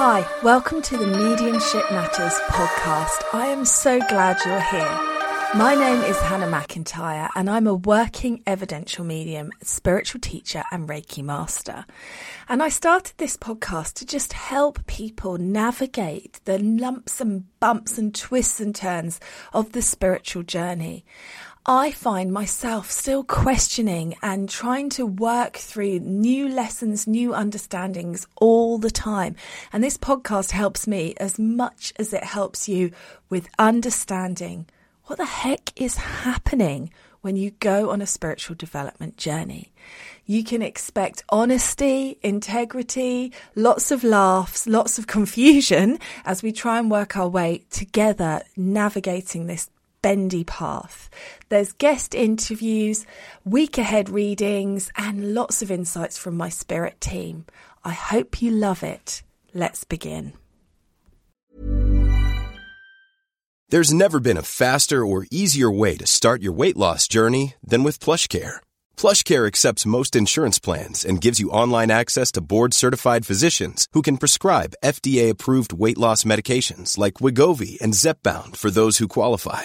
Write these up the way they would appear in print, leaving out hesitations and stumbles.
Hi, welcome to the Mediumship Matters podcast. I am so glad you're here. My name is Hannah McIntyre and I'm a working evidential medium, spiritual teacher and Reiki master. And I started this podcast to just help people navigate the lumps and bumps and twists and turns of the spiritual journey. I find myself still questioning and trying to work through new lessons, new understandings all the time. And this podcast helps me as much as it helps you with understanding what the heck is happening when you go on a spiritual development journey. You can expect honesty, integrity, lots of laughs, lots of confusion as we try and work our way together navigating this bendy path. There's guest interviews, week ahead readings, and lots of insights from my spirit team. I hope you love it. Let's begin. There's never been a faster or easier way to start your weight loss journey than with Plush Care. Plush Care accepts most insurance plans and gives you online access to board-certified physicians who can prescribe FDA-approved weight loss medications like Wegovy and Zepbound for those who qualify.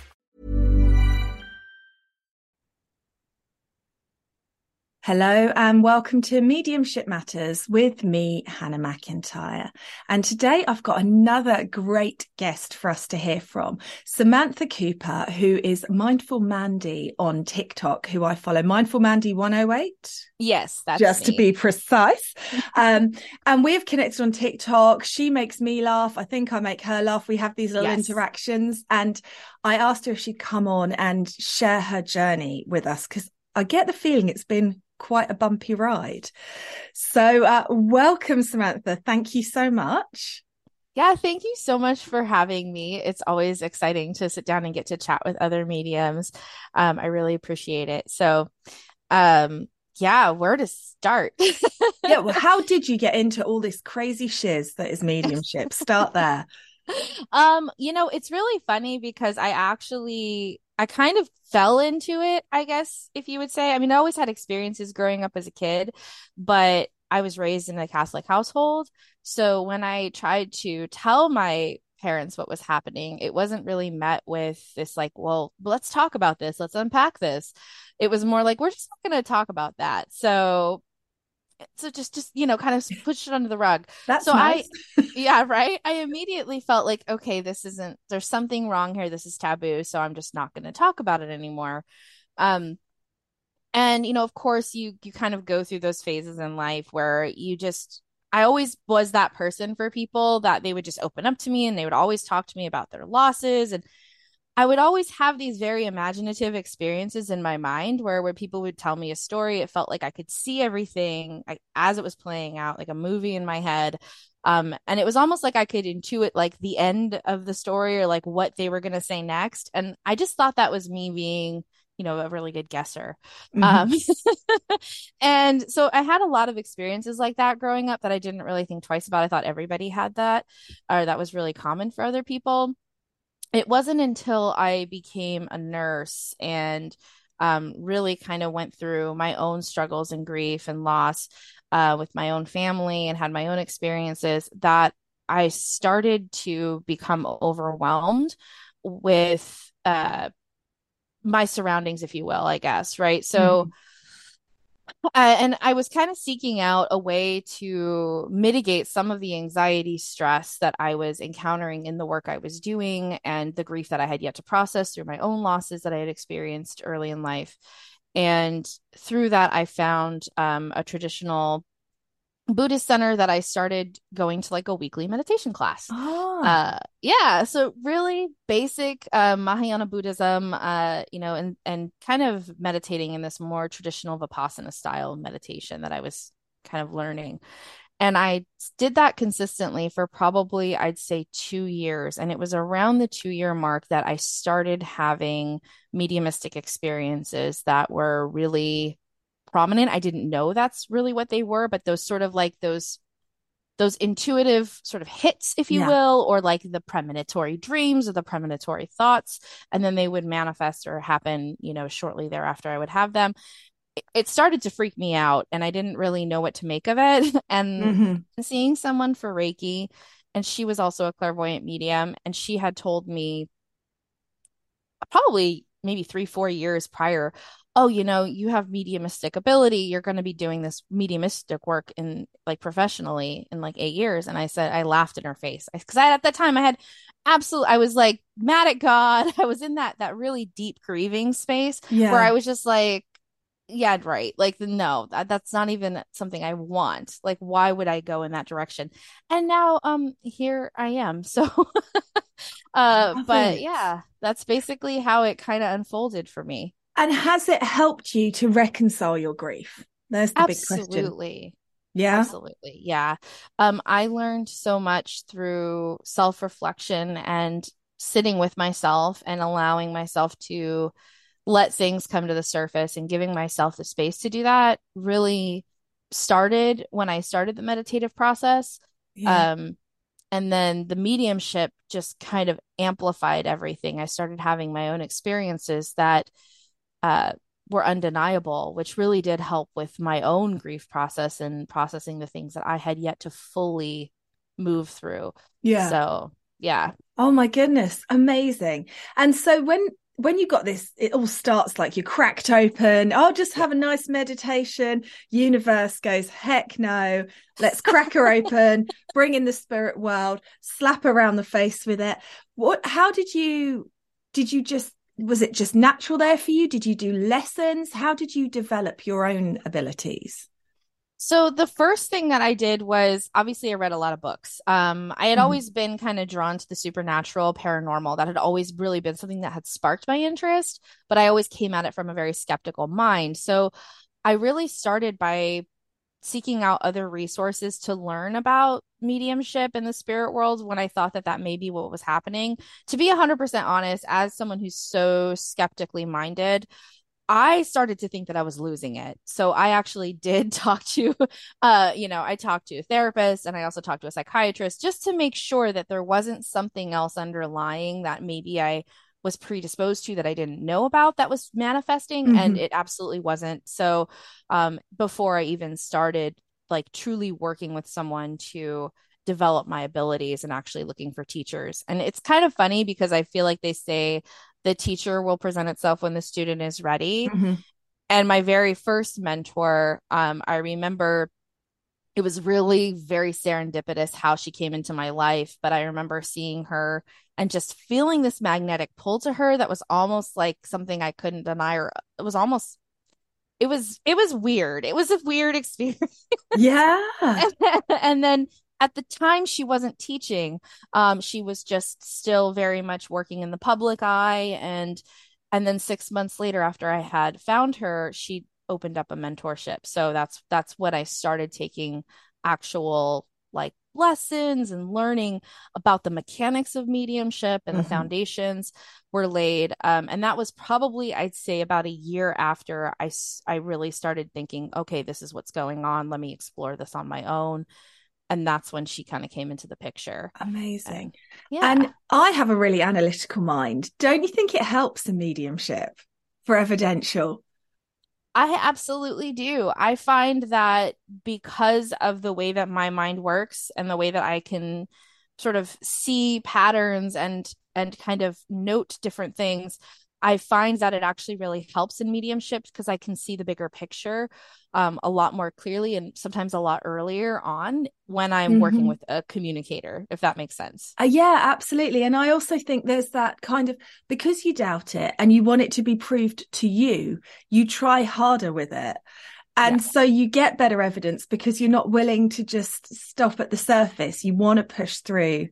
Hello and welcome to Mediumship Matters with me, Hannah McIntyre. And today I've got another great guest for us to hear from, Samantha Cooper, who is Mindful Mandy on TikTok, who I follow, Mindful Mandy 108. Yes, that's just me, to be precise. And we've connected on TikTok. She makes me laugh. I think I make her laugh. We have these little interactions. And I asked her if she'd come on and share her journey with us because I get the feeling it's been quite a bumpy ride. So welcome, Samantha. Thank you so much. Yeah, thank you so much for having me. It's always exciting to sit down and get to chat with other mediums. I really appreciate it. So where to start? Yeah, well, how did you get into all this crazy shiz that is mediumship? Start there. It's really funny because I kind of fell into it, I guess, if you would say. I mean, I always had experiences growing up as a kid, but I was raised in a Catholic household. So when I tried to tell my parents what was happening, it wasn't really met with this like, well, let's talk about this. Let's unpack this. It was more like, we're just not going to talk about that. So just kind of pushed it under the rug. That's so nice. I immediately felt like, okay, there's something wrong here. This is taboo. So I'm just not going to talk about it anymore. Of course you kind of go through those phases in life where I always was that person for people that they would just open up to me and they would always talk to me about their losses. And I would always have these very imaginative experiences in my mind where people would tell me a story. It felt like I could see everything as it was playing out, like a movie in my head. And it was almost like I could intuit like the end of the story or like what they were going to say next. And I just thought that was me being, a really good guesser. Mm-hmm. And so I had a lot of experiences like that growing up that I didn't really think twice about. I thought everybody had that, or that was really common for other people. It wasn't until I became a nurse and really kind of went through my own struggles and grief and loss with my own family and had my own experiences that I started to become overwhelmed with my surroundings, if you will, I guess. Right. So, and I was kind of seeking out a way to mitigate some of the anxiety stress that I was encountering in the work I was doing and the grief that I had yet to process through my own losses that I had experienced early in life. And through that, I found a traditional Buddhist center that I started going to like a weekly meditation class. So really basic Mahayana Buddhism, and kind of meditating in this more traditional Vipassana style meditation that I was kind of learning. And I did that consistently for probably, I'd say 2 years. And it was around the 2-year mark that I started having mediumistic experiences that were really prominent. I didn't know that's really what they were, but those sort of like those intuitive sort of hits, if you will, or like the premonitory dreams or the premonitory thoughts. And then they would manifest or happen, shortly thereafter I would have them. It started to freak me out and I didn't really know what to make of it. And seeing someone for Reiki, and she was also a clairvoyant medium, and she had told me probably maybe 3-4 years prior, oh, you have mediumistic ability. You're going to be doing this mediumistic work in like professionally in like 8 years. And I said, I laughed in her face because at that time I had I was like mad at God. I was in that really deep grieving space where I was just like, yeah, right. Like, no, that's not even something I want. Like, why would I go in that direction? And now here I am. So, but yeah, that's basically how it kind of unfolded for me. And has it helped you to reconcile your grief? There's the big question. Absolutely. Yeah. Absolutely. Yeah. I learned so much through self-reflection and sitting with myself and allowing myself to let things come to the surface and giving myself the space to do that really started when I started the meditative process. Yeah. And then the mediumship just kind of amplified everything. I started having my own experiences that were undeniable, which really did help with my own grief process and processing the things that I had yet to fully move through. Yeah. So, yeah. Oh my goodness. Amazing. And so when you got this, it all starts like you cracked open. I'll just have a nice meditation. Universe goes, heck no, let's crack her open, bring in the spirit world, slap around the face with it. How did you just, was it just natural there for you? Did you do lessons? How did you develop your own abilities? So the first thing that I did was obviously I read a lot of books. I had always been kind of drawn to the supernatural, paranormal. That had always really been something that had sparked my interest, but I always came at it from a very skeptical mind. So I really started by seeking out other resources to learn about mediumship in the spirit world when I thought that may be what was happening. To be 100% honest, as someone who's so skeptically minded, I started to think that I was losing it. So I actually did talk to, I talked to a therapist and I also talked to a psychiatrist just to make sure that there wasn't something else underlying that maybe I was predisposed to that I didn't know about that was manifesting. And it absolutely wasn't. So before I even started like truly working with someone to develop my abilities and actually looking for teachers. And it's kind of funny because I feel like they say, the teacher will present itself when the student is ready. And my very first mentor, I remember it was really very serendipitous how she came into my life. But I remember seeing her and just feeling this magnetic pull to her that was almost like something I couldn't deny, or it was almost it was weird. It was a weird experience. Yeah. and then at the time, she wasn't teaching. She was just still very much working in the public eye. And then 6 months later, after I had found her, she opened up a mentorship. So that's when I started taking actual like lessons and learning about the mechanics of mediumship and the foundations were laid. And that was probably, I'd say, about a year after I really started thinking, okay, this is what's going on. Let me explore this on my own. And that's when she kind of came into the picture. Amazing. And I have a really analytical mind. Don't you think it helps the mediumship for evidential? I absolutely do. I find that because of the way that my mind works and the way that I can sort of see patterns and kind of note different things, I find that it actually really helps in mediumship because I can see the bigger picture a lot more clearly and sometimes a lot earlier on when I'm working with a communicator, if that makes sense. Yeah, absolutely. And I also think there's that kind of, because you doubt it and you want it to be proved to you, you try harder with it. And so you get better evidence because you're not willing to just stop at the surface. You want to push through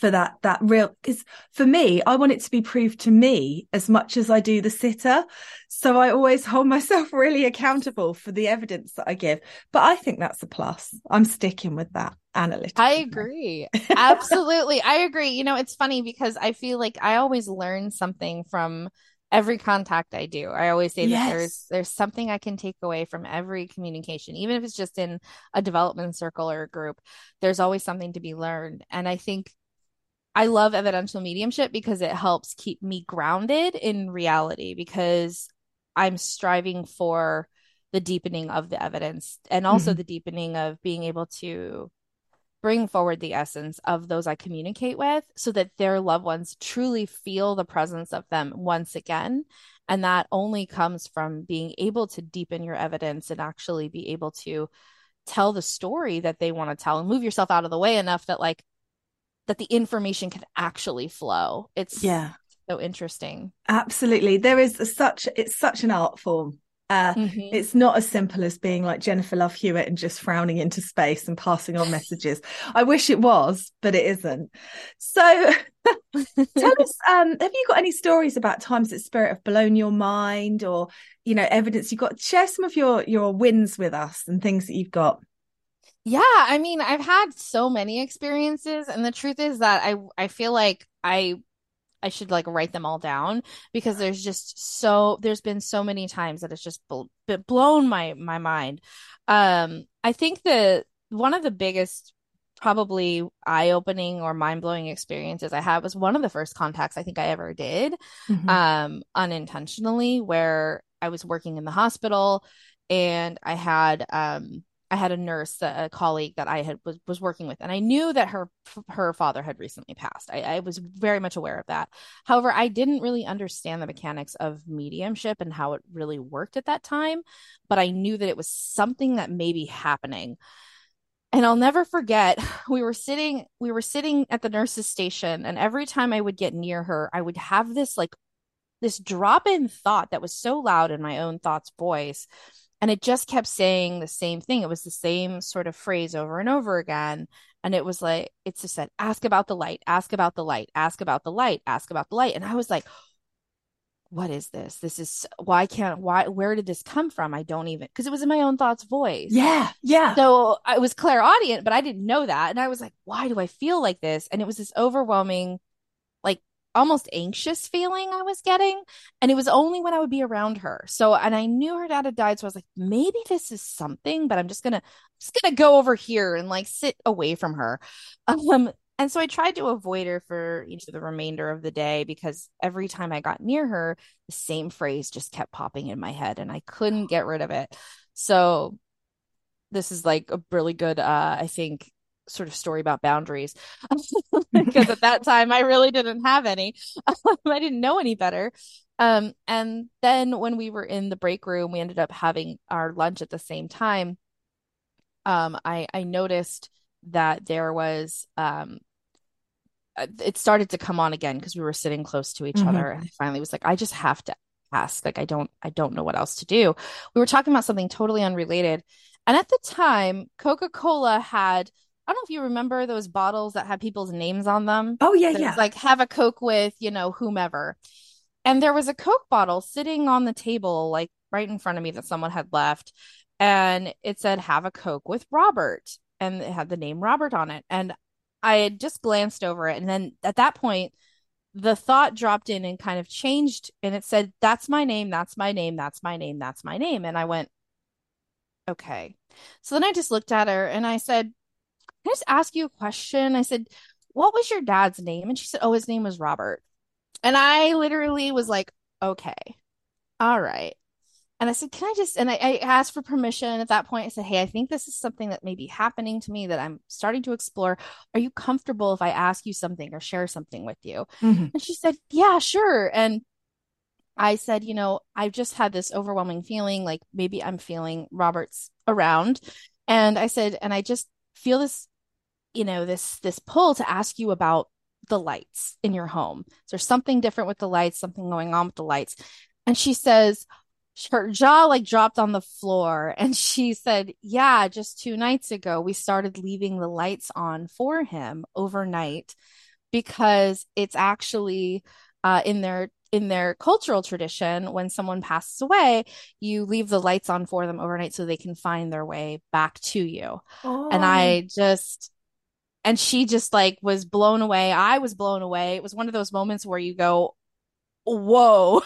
for that real, because for me, I want it to be proved to me as much as I do the sitter. So I always hold myself really accountable for the evidence that I give. But I think that's a plus. I'm sticking with that analytical. I agree. Absolutely. I agree. You know, it's funny because I feel like I always learn something from every contact I do. I always say that there's something I can take away from every communication, even if it's just in a development circle or a group, there's always something to be learned. And I think I love evidential mediumship because it helps keep me grounded in reality because I'm striving for the deepening of the evidence and also the deepening of being able to bring forward the essence of those I communicate with so that their loved ones truly feel the presence of them once again. And that only comes from being able to deepen your evidence and actually be able to tell the story that they want to tell and move yourself out of the way enough that that the information can actually flow. It's so interesting. Absolutely. There is it's such an art form. It's not as simple as being like Jennifer Love Hewitt and just frowning into space and passing on messages. I wish it was, but it isn't. So tell us, have you got any stories about times that spirit have blown your mind or, you know, evidence you've got? Share some of your wins with us and things that you've got. Yeah, I mean, I've had so many experiences, and the truth is that I feel like I should write them all down because there's been so many times that it's just blown my mind. I think one of the biggest probably eye-opening or mind-blowing experiences I had was one of the first contacts I think I ever did unintentionally, where I was working in the hospital and I had a nurse, a colleague that I had was working with, and I knew that her father had recently passed. I was very much aware of that. However, I didn't really understand the mechanics of mediumship and how it really worked at that time, but I knew that it was something that may be happening. And I'll never forget, we were sitting at the nurse's station, and every time I would get near her, I would have this drop-in thought that was so loud in my own thoughts voice. And it just kept saying the same thing. It was the same sort of phrase over and over again. And it was like, it just said, ask about the light, ask about the light, ask about the light, ask about the light. And I was like, what is this? This is, where did this come from? I don't even, because it was in my own thoughts voice. Yeah, yeah. So I was clairaudient, but I didn't know that. And I was like, why do I feel like this? And it was this overwhelming, almost anxious feeling I was getting. And it was only when I would be around her. So, and I knew her dad had died. So I was like, maybe this is something, but I'm just gonna go over here and sit away from her. And so I tried to avoid her for the remainder of the day, because every time I got near her, the same phrase just kept popping in my head and I couldn't get rid of it. So this is a really good, I think, sort of story about boundaries because at that time I really didn't have any. I didn't know any better. And then when we were in the break room, we ended up having our lunch at the same time. I noticed that there was it started to come on again because we were sitting close to each other, and I finally was like, I just have to ask. I don't know what else to do. We were talking about something totally unrelated, and at the time Coca-Cola had, I don't know if you remember those bottles that had people's names on them. Oh, yeah, yeah. It's have a Coke with, whomever. And there was a Coke bottle sitting on the table, right in front of me, that someone had left. And it said, have a Coke with Robert. And it had the name Robert on it. And I had just glanced over it. And then at that point, the thought dropped in and kind of changed. And it said, that's my name, that's my name, that's my name, that's my name. And I went, okay. So then I just looked at her and I said, can I just ask you a question? I said, what was your dad's name? And she said, oh, his name was Robert. And I literally was like, okay, all right. And I said, can I just, and I asked for permission at that point. I said, hey, I think this is something that may be happening to me that I'm starting to explore. Are you comfortable if I ask you something or share something with you? Mm-hmm. And she said, yeah, sure. And I said, you know, I've just had this overwhelming feeling, like maybe I'm feeling Robert's around. And I said, and I just feel this, you know, this pull to ask you about the lights in your home. Is there something different with the lights, something going on with the lights? And she says, her jaw like dropped on the floor, and she said, yeah, just 2 nights ago, we started leaving the lights on for him overnight because it's actually in their cultural tradition, when someone passes away, you leave the lights on for them overnight so they can find their way back to you. Oh. And she just like was blown away. I was blown away. It was one of those moments where you go, whoa,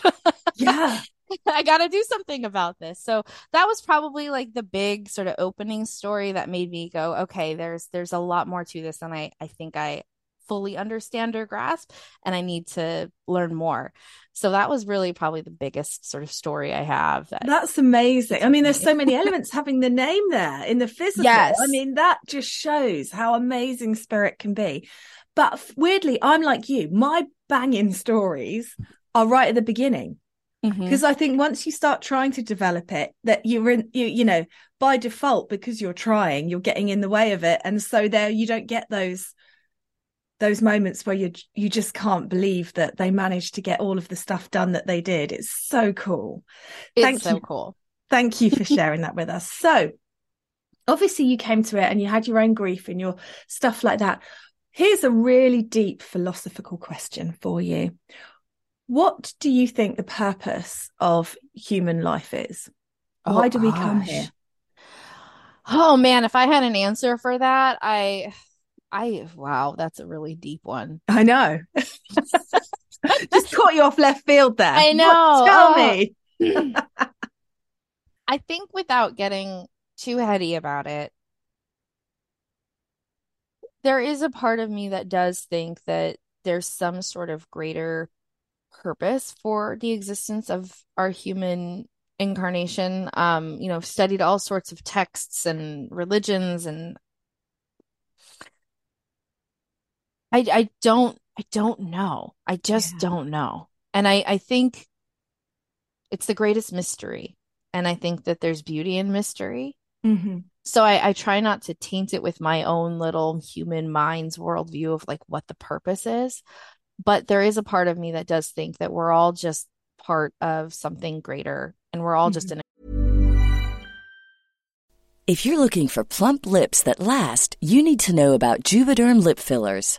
yeah, I got to do something about this. So that was probably like the big sort of opening story that made me go, okay, there's a lot more to this than I think I fully understand or grasp, and I need to learn more. So that was really probably the biggest sort of story I have. That's amazing. I mean, there's so many elements having the name there in the physical. Yes. I mean, that just shows how amazing spirit can be. But weirdly, I'm like you, my banging stories are right at the beginning. Because I think once you start trying to develop it, that you're in, you know, by default, because you're trying, you're getting in the way of it. And so there, you don't get those moments where you just can't believe that they managed to get all of the stuff done that they did. It's so cool. It's so cool. Thank you for sharing that with us. So obviously you came to it and you had your own grief and your stuff like that. Here's a really deep philosophical question for you. What do you think the purpose of human life is? Why do we come here? Oh man, if I had an answer for that, wow, that's a really deep one. I know. Just caught you off left field there. I know. Tell me. I think without getting too heady about it, there is a part of me that does think that there's some sort of greater purpose for the existence of our human incarnation. You know, I've studied all sorts of texts and religions, and I don't know. I just don't know. And I think it's the greatest mystery. And I think that there's beauty in mystery. Mm-hmm. So I try not to taint it with my own little human mind's worldview of like what the purpose is. But there is a part of me that does think that we're all just part of something greater, and we're all just in. If you're looking for plump lips that last, you need to know about Juvederm lip fillers.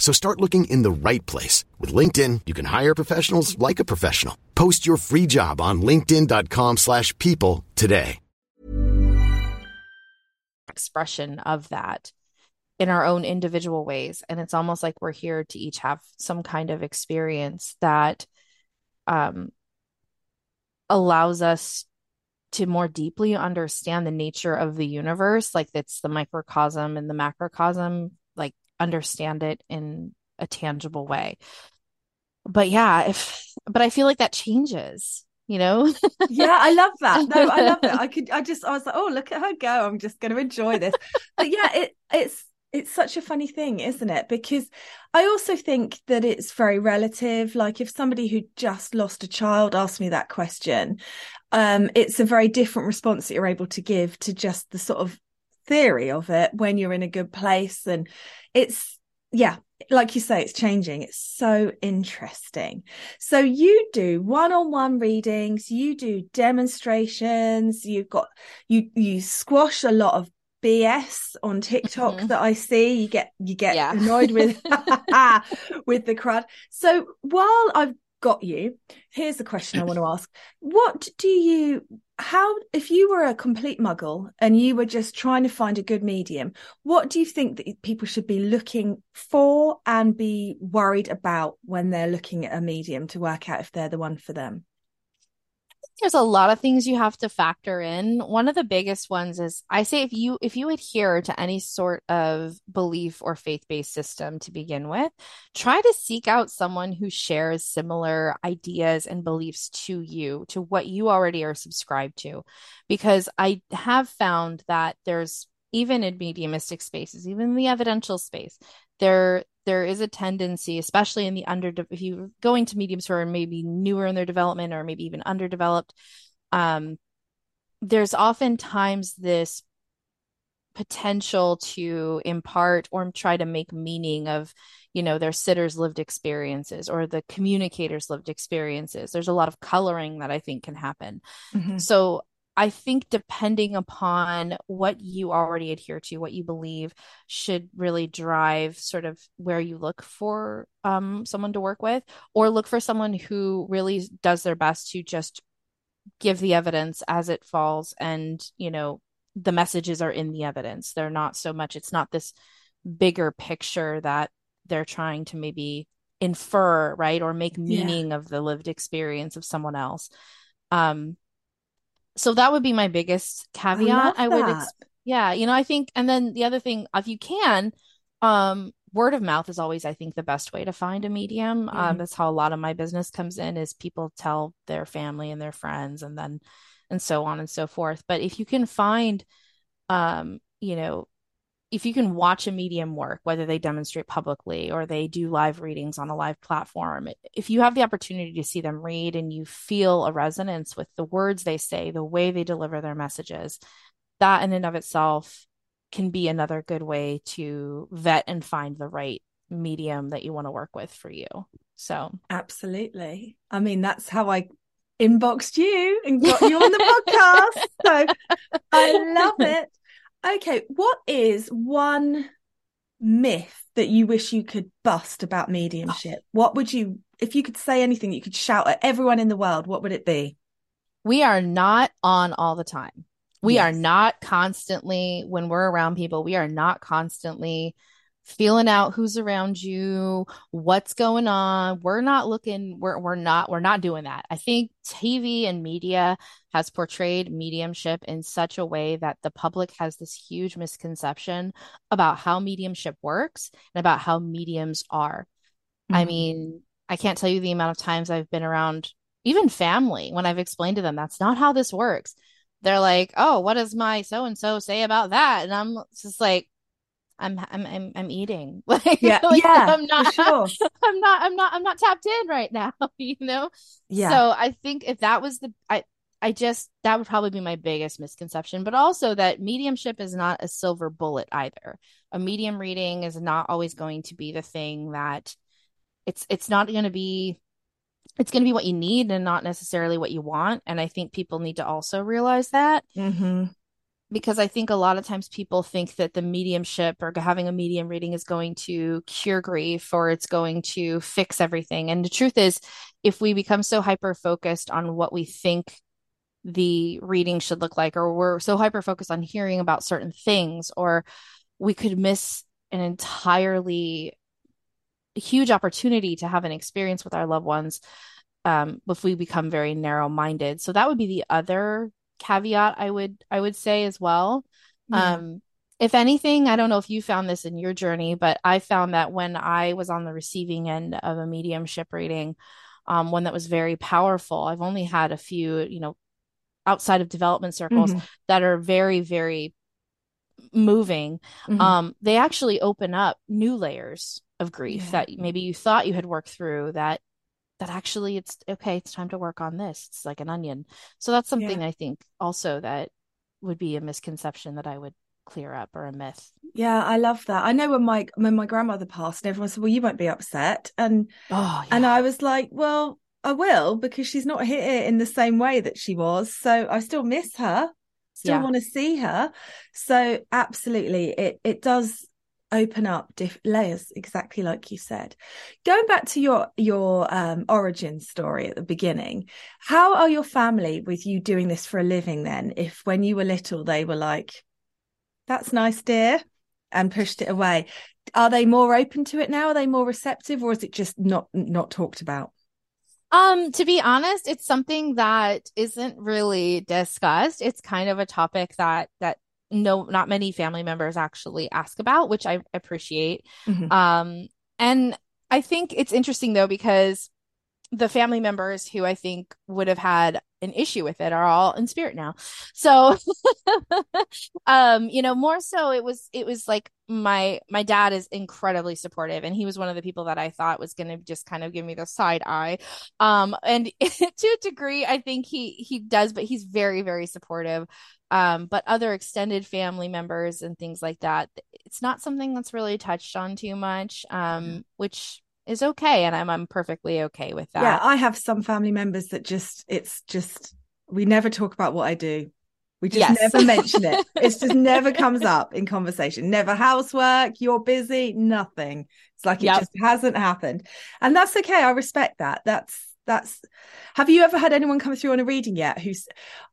So start looking in the right place. With LinkedIn, you can hire professionals like a professional. Post your free job on linkedin.com/people today. Expression of that in our own individual ways. And it's almost like we're here to each have some kind of experience that allows us to more deeply understand the nature of the universe, like that's the microcosm and the macrocosm, like understand it in a tangible way. But yeah, but I feel like that changes, you know? Yeah, I love that. No, I love that. I was like, oh, look at her go. I'm just going to enjoy this. But yeah, it's such a funny thing, isn't it? Because I also think that it's very relative. Like if somebody who just lost a child asked me that question, it's a very different response that you're able to give to just the sort of theory of it when you're in a good place. And it's, yeah, like you say, it's changing. It's so interesting. So you do one-on-one readings, you do demonstrations, you squash a lot of BS on TikTok that I see. You get annoyed with with the crud. So while I've got you, here's the question I want to ask. If you were a complete muggle and you were just trying to find a good medium, what do you think that people should be looking for and be worried about when they're looking at a medium to work out if they're the one for them? There's a lot of things you have to factor in. One of the biggest ones is, I say, if you adhere to any sort of belief or faith-based system to begin with, try to seek out someone who shares similar ideas and beliefs to you, to what you already are subscribed to. Because I have found that there's, even in mediumistic spaces, even in the evidential space, there is a tendency, especially in the if you're going to mediums who are maybe newer in their development or maybe even underdeveloped, there's oftentimes this potential to impart or try to make meaning of, you know, their sitters' lived experiences or the communicators' lived experiences. There's a lot of coloring that I think can happen. Mm-hmm. So I think depending upon what you already adhere to, what you believe, should really drive sort of where you look for someone to work with, or look for someone who really does their best to just give the evidence as it falls. And, you know, the messages are in the evidence. They're not so much, it's not this bigger picture that they're trying to maybe infer, right, or make meaning of the lived experience of someone else. So that would be my biggest caveat. I think, and then the other thing, if you can, word of mouth is always, I think, the best way to find a medium. Mm-hmm. That's how a lot of my business comes in, is people tell their family and their friends, and then, and so on and so forth. But if you can find, if you can watch a medium work, whether they demonstrate publicly or they do live readings on a live platform, if you have the opportunity to see them read and you feel a resonance with the words they say, the way they deliver their messages, that in and of itself can be another good way to vet and find the right medium that you want to work with for you. So absolutely. I mean, that's how I inboxed you and got you on the podcast. So I love it. Okay, what is one myth that you wish you could bust about mediumship? What would you, if you could say anything, you could shout at everyone in the world, what would it be? We are not on all the time. We are not constantly, when we're around people, we are not constantly feeling out who's around you, what's going on. We're not looking, we're not doing that. I think TV and media has portrayed mediumship in such a way that the public has this huge misconception about how mediumship works and about how mediums are. Mm-hmm. I mean, I can't tell you the amount of times I've been around even family when I've explained to them, that's not how this works. They're like, oh, what does my so-and-so say about that? And I'm just like, I'm eating. I'm not tapped in right now, you know? Yeah. So I think if that was that would probably be my biggest misconception, but also that mediumship is not a silver bullet either. A medium reading is not always going to be the thing that it's going to be what you need and not necessarily what you want. And I think people need to also realize that. Mm-hmm. Because I think a lot of times people think that the mediumship or having a medium reading is going to cure grief or it's going to fix everything. And the truth is, if we become so hyper-focused on what we think the reading should look like, or we're so hyper-focused on hearing about certain things, or we could miss an entirely huge opportunity to have an experience with our loved ones if we become very narrow-minded. So that would be the other caveat I would say as well. Yeah. If anything, I don't know if you found this in your journey, but I found that when I was on the receiving end of a mediumship reading, one that was very powerful, I've only had a few, outside of development circles mm-hmm. that are very, very moving. Mm-hmm. They actually open up new layers of grief yeah. that maybe you thought you had worked through that actually it's okay. It's time to work on this. It's like an onion. So that's something yeah. I think also that would be a misconception that I would clear up, or a myth. Yeah, I love that. I know when my grandmother passed, and everyone said, well, you won't be upset. And and I was like, well, I will, because she's not here in the same way that she was. So I still miss her, still yeah. want to see her. So absolutely, it does open up layers, exactly like you said. Going back to your origin story at the beginning, how are your family with you doing this for a living then, if when you were little they were like, that's nice, dear, and pushed it away? Are they more open to it now? Are they more receptive, or is it just not talked about? To be honest, it's something that isn't really discussed. It's kind of a topic that not many family members actually ask about, which I appreciate. Mm-hmm. And I think it's interesting though, because the family members who I think would have had an issue with it are all in spirit now. So, more so it was like my dad is incredibly supportive, and he was one of the people that I thought was going to just kind of give me the side eye. And to a degree, I think he does, but he's very, very supportive. But other extended family members and things like that, it's not something that's really touched on too much, which is okay, and I'm perfectly okay with that. Yeah, I have some family members that we never talk about what I do. We just never mention it. It's just never comes up in conversation. Never housework, you're busy, nothing. It's like it just hasn't happened. And that's okay. I respect that. That's have you ever had anyone come through on a reading yet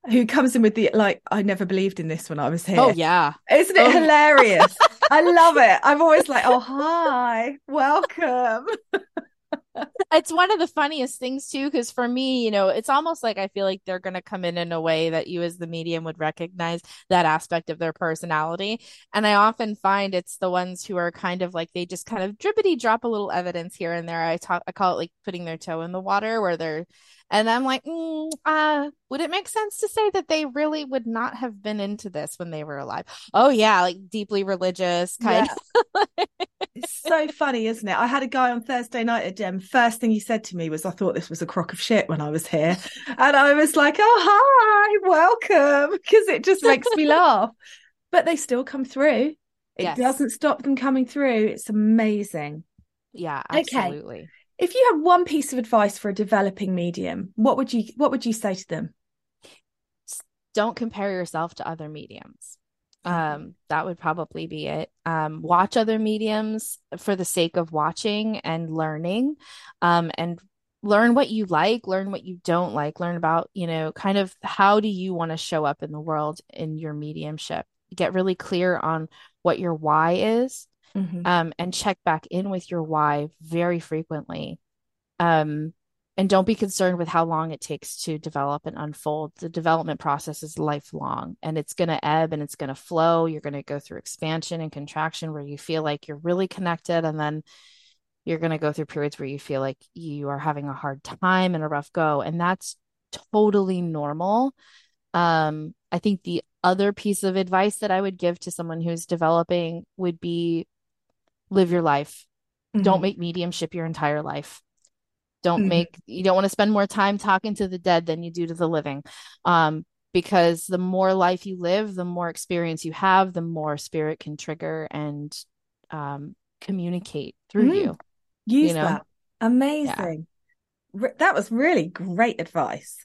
who comes in with the like, I never believed in this when I was here? Oh yeah. Isn't it hilarious? I love it. I'm always like, oh hi, welcome. It's one of the funniest things too, because for me, it's almost like I feel like they're going to come in a way that you as the medium would recognize that aspect of their personality. And I often find it's the ones who are kind of like, they just kind of drippity drop a little evidence here and there. I call it like putting their toe in the water, where they're, and I'm like, would it make sense to say that they really would not have been into this when they were alive? Oh yeah, like deeply religious kind of. It's so funny, isn't it? I had a guy on Thursday night at Gem. First thing he said to me was, I thought this was a crock of shit when I was here. And I was like, oh, hi, welcome. Because it just makes me laugh. But they still come through. It doesn't stop them coming through. It's amazing. Yeah, absolutely. Okay. If you had one piece of advice for a developing medium, what would you say to them? Don't compare yourself to other mediums. That would probably be it. Watch other mediums for the sake of watching and learning, and learn what you like, learn what you don't like, learn about, kind of how do you want to show up in the world in your mediumship. Get really clear on what your why is. Mm-hmm. And check back in with your why very frequently. And don't be concerned with how long it takes to develop and unfold. The development process is lifelong, and it's going to ebb and it's going to flow. You're going to go through expansion and contraction where you feel like you're really connected. And then you're going to go through periods where you feel like you are having a hard time and a rough go. And that's totally normal. I think the other piece of advice that I would give to someone who's developing would be live your life. Mm-hmm. Don't make mediumship your entire life. You don't want to spend more time talking to the dead than you do to the living. Because the more life you live, the more experience you have, the more spirit can trigger and communicate through you. Use that. Amazing. Yeah. That was really great advice.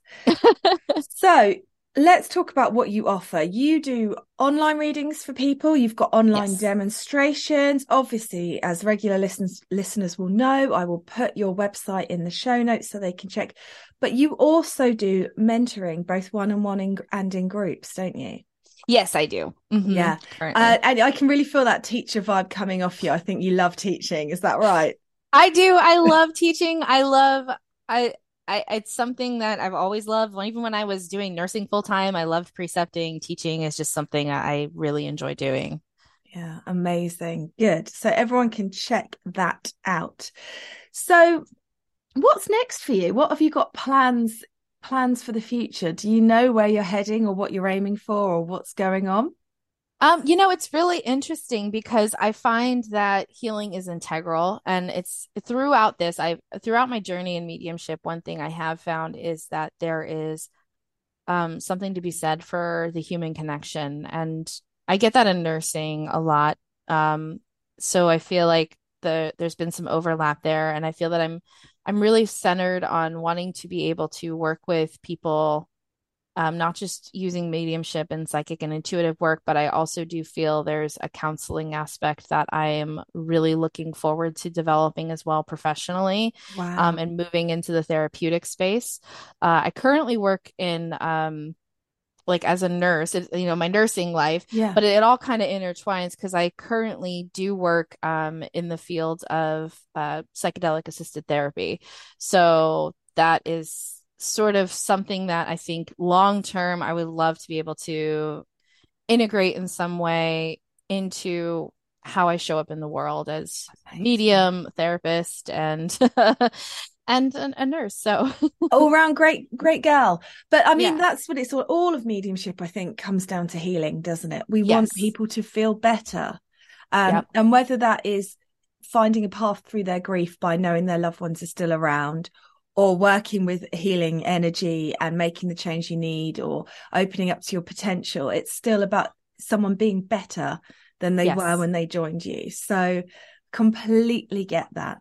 So let's talk about what you offer. You do online readings for people. You've got online demonstrations. Obviously, as regular listeners will know, I will put your website in the show notes so they can check. But you also do mentoring, both one-on-one and in groups, don't you? Yes, I do. Mm-hmm. Yeah. And I can really feel that teacher vibe coming off you. I think you love teaching. Is that right? I do. I love teaching. I love... I. it's something that I've always loved. Even when I was doing nursing full time, I loved precepting. Teaching is just something I really enjoy doing. Yeah, amazing. Good. So everyone can check that out. So what's next for you? What have you got plans for the future? Do you know where you're heading or what you're aiming for or what's going on? You know, it's really interesting because I find that healing is integral, and it's throughout my journey in mediumship, one thing I have found is that there is something to be said for the human connection. And I get that in nursing a lot. So I feel like there's been some overlap there, and I feel that I'm really centered on wanting to be able to work with people, not just using mediumship and psychic and intuitive work, but I also do feel there's a counseling aspect that I am really looking forward to developing as well professionally. Wow. And moving into the therapeutic space. I currently work in as a nurse, my nursing life, yeah. But it all kind of intertwines because I currently do work in the field of psychedelic assisted therapy. So that is sort of something that I think long term I would love to be able to integrate in some way into how I show up in the world as medium, therapist, and and a nurse. So all around great girl. But I mean, yeah. That's what it's all of mediumship, I think, comes down to healing, doesn't it? We want people to feel better. Yep. And whether that is finding a path through their grief by knowing their loved ones are still around, or working with healing energy and making the change you need, or opening up to your potential, it's still about someone being better than they were when they joined you. So completely get that.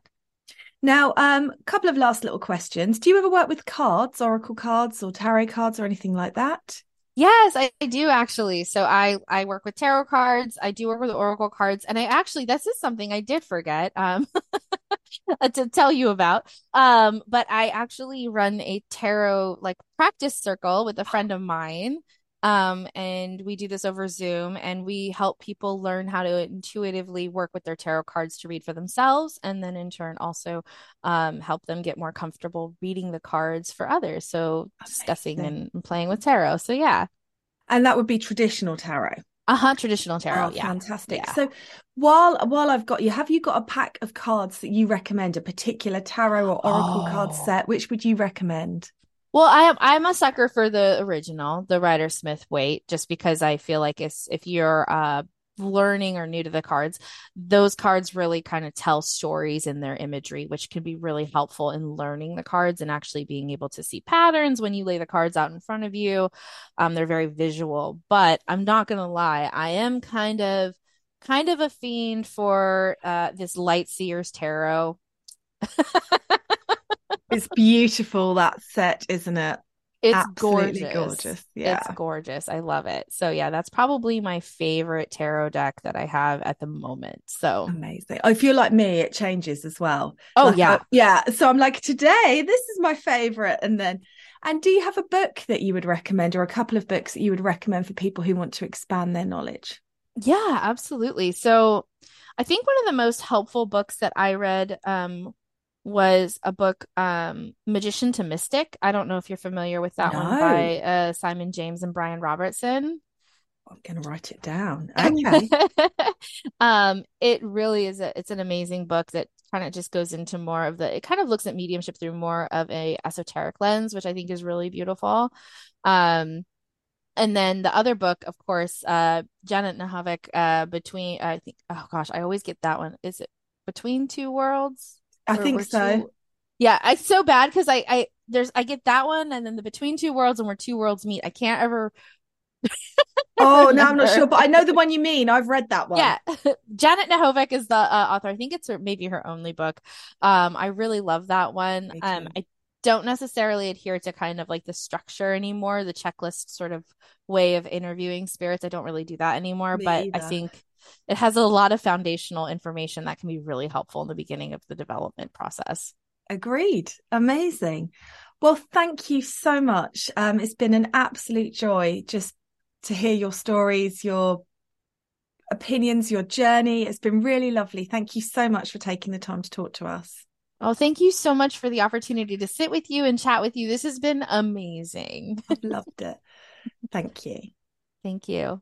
Now, a couple of last little questions. Do you ever work with cards, oracle cards or tarot cards or anything like that? Yes, I do actually. So I work with tarot cards. I do work with oracle cards. And I actually, this is something I did forget to tell you about. But I actually run a tarot practice circle with a friend of mine. And we do this over Zoom, and we help people learn how to intuitively work with their tarot cards to read for themselves. And then in turn also, help them get more comfortable reading the cards for others. So discussing and playing with tarot. So yeah. And that would be traditional tarot. Traditional tarot. Oh, yeah. Fantastic. Yeah. So while I've got you, have you got a pack of cards that you recommend, a particular tarot or oracle card set? Which would you recommend? Well, I'm a sucker for the original, the Rider-Waite Smith, just because I feel like if you're learning or new to the cards, those cards really kind of tell stories in their imagery, which can be really helpful in learning the cards and actually being able to see patterns when you lay the cards out in front of you. They're very visual, but I'm not going to lie. I am kind of a fiend for this Light Seer's tarot. It's beautiful, that set, isn't it? It's absolutely gorgeous. Yeah. It's gorgeous. I love it. So yeah, that's probably my favorite tarot deck that I have at the moment. So amazing. I feel like me, it changes as well. Oh yeah. Yeah. So I'm like, today, this is my favorite. And do you have a book that you would recommend, or a couple of books that you would recommend for people who want to expand their knowledge? Yeah, absolutely. So I think one of the most helpful books that I read, was a book, Magician to Mystic. I don't know if you're familiar with that one by Simon James and Brian Robertson. I'm going to write it down. Okay. It really is it's an amazing book that kind of just goes into more of it kind of looks at mediumship through more of a esoteric lens, which I think is really beautiful. And then the other book, of course, Janet Nahavik, I always get that one. Is it Between Two Worlds? I think so. Yeah, it's so bad because I get that one, and then the Between Two Worlds and Where Two Worlds Meet. I can't ever. No, I'm not sure, but I know the one you mean. I've read that one. Yeah, Janet Nahovik is the author. I think it's maybe her only book. I really love that one. I don't necessarily adhere to kind of the structure anymore, the checklist sort of way of interviewing spirits. I don't really do that anymore, I think it has a lot of foundational information that can be really helpful in the beginning of the development process. Agreed. Amazing. Well, thank you so much. It's been an absolute joy just to hear your stories, your opinions, your journey. It's been really lovely. Thank you so much for taking the time to talk to us. Oh, thank you so much for the opportunity to sit with you and chat with you. This has been amazing. I've loved it. Thank you. Thank you.